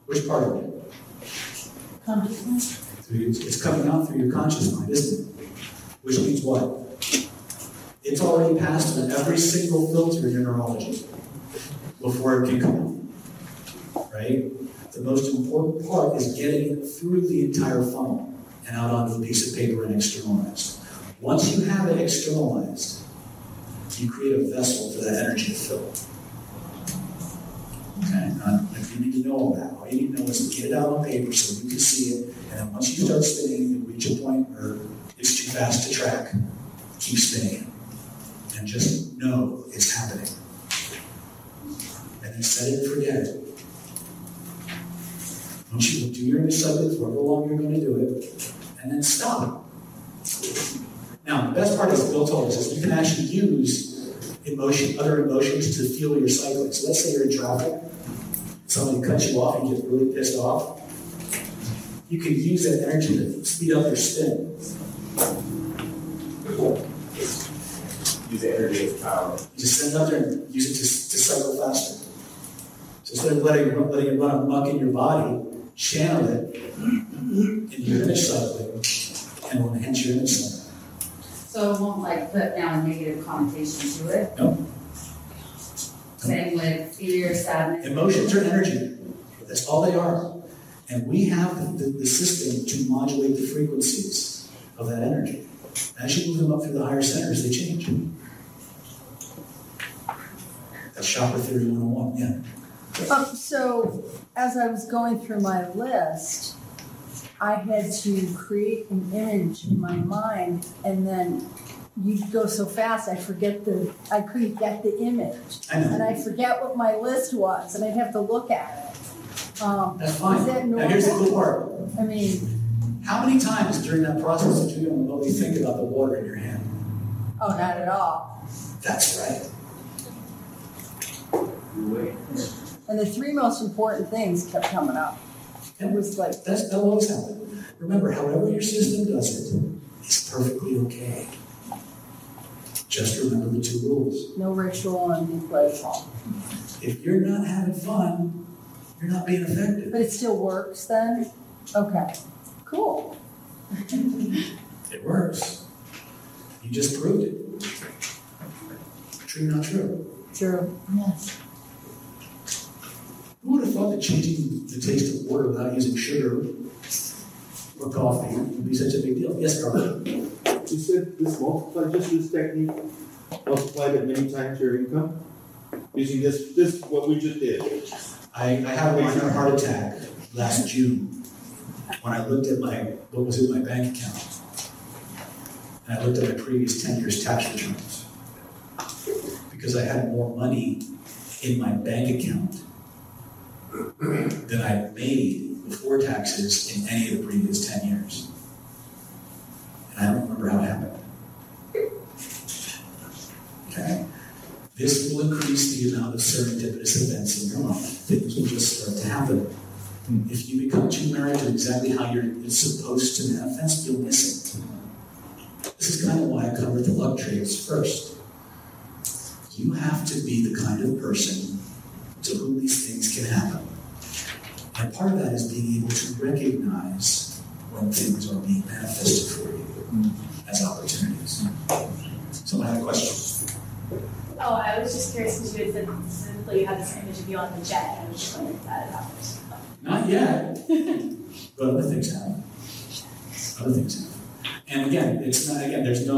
Which part of it? Consciousness. It's coming out through your conscious mind, isn't it? Which means what? It's already passed on every single filter in your neurology before it can come out, right? The most important part is getting it through the entire funnel and out onto a piece of paper and externalized. Once you have it externalized, you create a vessel for that energy to fill. Okay? Now, you need to know all that. All you need to know is to get it out on paper so you can see it, and then once you start spinning, you reach a point where it's too fast to track. Keep spinning it. And just know it's happening. And then set it and forget it. Once you do your subject for however long you're going to do it, and then stop. Now, the best part is Bill told us is you can actually use emotion, other emotions to fuel your cycling. So let's say you're in traffic, someone cuts you off and gets really pissed off. You can use that energy to speed up your spin. Use the energy as power. Just send it up there and use it to, to cycle faster. So instead of letting, letting it run amok in your body, channel it and you finish cycling and will enhance your image cycle. So it won't like put down a negative connotation to it? No. Same with fear, sadness. Emotions are energy. That's all they are. And we have the, the, the system to modulate the frequencies of that energy. As you move them up through the higher centers, they change. That's chakra theory one oh one, yeah. Um, so as I was going through my list, I had to create an image in my mind, and then you go so fast, I forget the, I couldn't get the image. I know. And I forget what my list was, and I'd have to look at it. Um, That's fine. Is that normal? Now here's the cool part. I mean, how many times during that process did you only think about the water in your hand? Oh, not at all. That's right. And the three most important things kept coming up. It was like that's, that always happens. Remember, however your system does it, it's perfectly okay. Just remember the two rules. No ritual and no pleasure. If you're not having fun, you're not being effective. But it still works then? Okay. Cool. It works. You just proved it. True, not true. True. Yes. Who would have thought that changing the taste of water without using sugar or coffee would be such a big deal? Yes, Carl? You said this multiply, just this technique, multiplied it many times your income? Using this, this what we just did. I, I had a minor heart attack last June when I looked at my what was in my bank account. And I looked at my previous ten years tax returns. Because I had more money in my bank account that I made before taxes in any of the previous ten years. And I don't remember how it happened. Okay? This will increase the amount of serendipitous events in your life. Things will just start to happen. If you become too married to exactly how you're it's supposed to manifest, you'll miss it. This is kind of why I covered the luck traits first. You have to be the kind of person to whom these things can happen. And part of that is being able to recognize when things are being manifested for you as opportunities. Someone had a question. Oh, I was just curious because you had said specifically you had this image of you on the jet, and I was just wondering if that had happened. Not yet, but other things happen. Other things happen. And again, it's not, again, there's no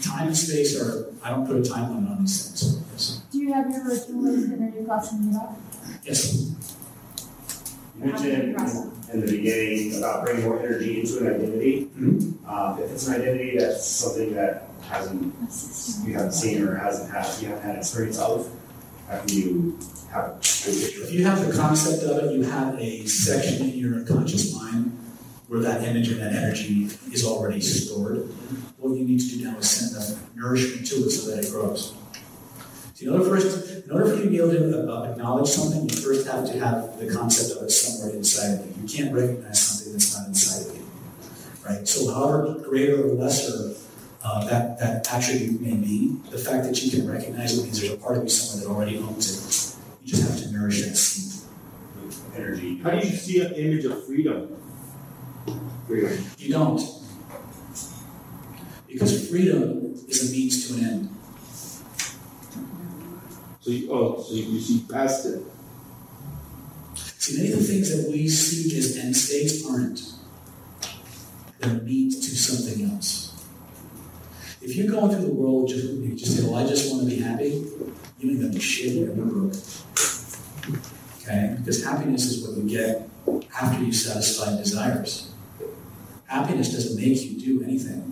time and space, or I don't put a time limit on these things. Do you have your rituals in your class in New York? Yes. You mentioned in the beginning about bringing more energy into an identity. Mm-hmm. uh, if it's an identity that's something that hasn't you haven't seen or hasn't had you haven't had experience of, how can you have it? If you have the concept of it, you have a section in your unconscious mind where that image and that energy is already stored. What you need to do now is send that nourishment to it so that it grows. So in order, first, in order for you to be able to uh, acknowledge something, you first have to have the concept of it somewhere inside of you. You can't recognize something that's not inside of you, right? So however greater or lesser uh, that, that attribute may be, the fact that you can recognize it means there's a part of you somewhere that already owns it. You just have to nourish that seed. Energy. How do you see an image of freedom? Freedom. You don't. Because freedom is a means to an end. So you, oh, so you see past it. See, many of the things that we seek as end states aren't. They're means to something else. If you're going through the world, just, you just say, well, I just want to be happy, you ain't going to shit in your room. Okay? Because happiness is what you get after you satisfy desires. Happiness doesn't make you do anything.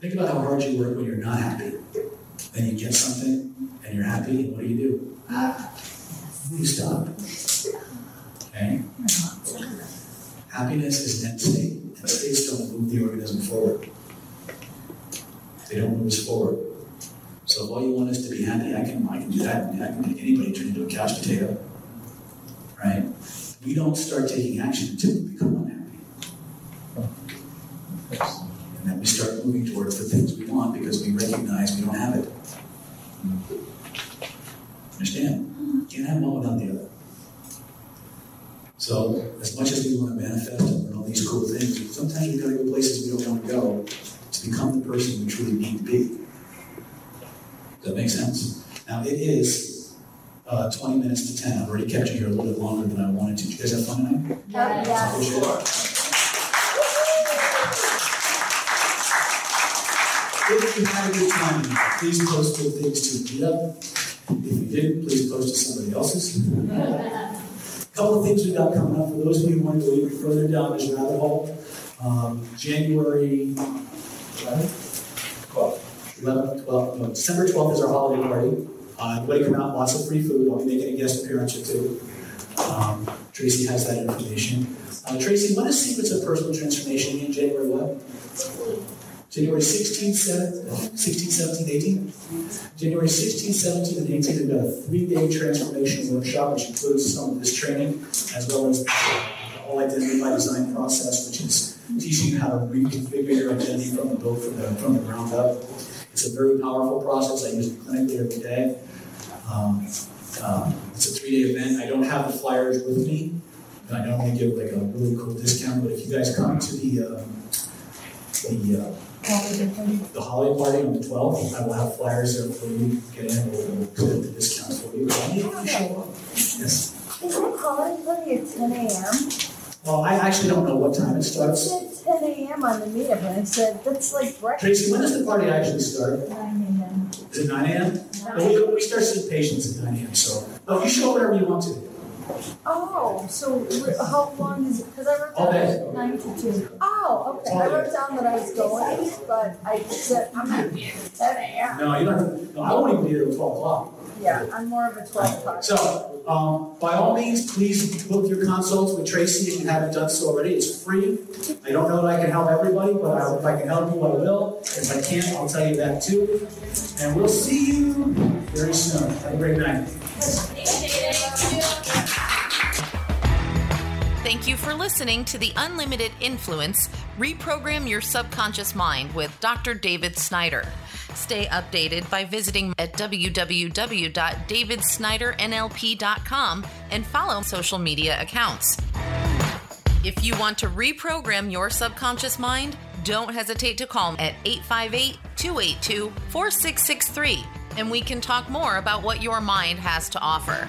Think about how hard you work when you're not happy. Then you get something, and you're happy, and what do you do? Ah, you stop. Okay? Happiness is an end state. End states don't move the organism forward. They don't move us forward. So if all you want is to be handy, I can, I can do that. I can make anybody turn into a couch potato, right? We don't start taking action until we become unhappy. And then we start moving towards the things we want because we recognize we don't have it. Understand? Can't have one without the other. So as much as we want to manifest and learn all these cool things, sometimes we've got to go places we don't want to go to become the person we truly need to be. Does that make sense? Now, it is uh, twenty minutes to ten. I've already kept you here a little bit longer than I wanted to. Did you guys have fun tonight? Yeah. yeah. yeah. Sure. If you had a good time, please post your things to Meetup. If you didn't, please post to somebody else's. A couple of things we've got coming up. For those of you who want to go even further down this rabbit hole, um, January... eleventh, twelfth, no, December twelfth is our holiday party. Uh, everybody come out, lots of free food. I'll be making a guest appearance or two. Um, Tracy has that information. Uh, Tracy, what is Secrets of Personal Transformation in January what? January sixteenth, seventeenth, eighteenth? January sixteenth, seventeenth, and eighteenth, we've got a three-day transformation workshop, which includes some of this training, as well as the whole Identity by Design process, which is teaching you how to reconfigure your identity from the, build, from the, from the ground up. It's a very powerful process. I use it clinically every day. Um, um, it's a three-day event. I don't have the flyers with me. And I normally give like a really cool discount, but if you guys come to the uh, the, uh, the holiday party on the twelfth, I will have flyers there for you. Get in, and we'll put the discount for you. Yes. Is the college party at ten a.m.? Well, I actually don't know what time it starts. ten a.m. on the meetup, and I said, that's like breakfast. Tracy, when does the party actually start? nine a.m. Is it nine a.m.? No, we, we start seeing patients at nine a.m., so... Oh, you show up wherever you want to. Oh, so how long is it? Because I wrote down that nine to two. Oh, okay. I wrote down that I was going, but I said, I'm not here at ten a.m. No, you don't... No, I won't even be here at twelve o'clock. Yeah, I'm more of a twelve o'clock. So, um, by all means, please book your consults with Tracy if you haven't done so already. It's free. I don't know that I can help everybody, but I, if I can help you, I will. If I can't, I'll tell you that too. And we'll see you very soon. Have a great night. Thank you for listening to the Unlimited Influence, Reprogram Your Subconscious Mind with Doctor David Snyder. Stay updated by visiting at w w w dot david snyder n l p dot com and follow social media accounts. If you want to reprogram your subconscious mind, don't hesitate to call at eight five eight, two eight two, four six six three, and we can talk more about what your mind has to offer.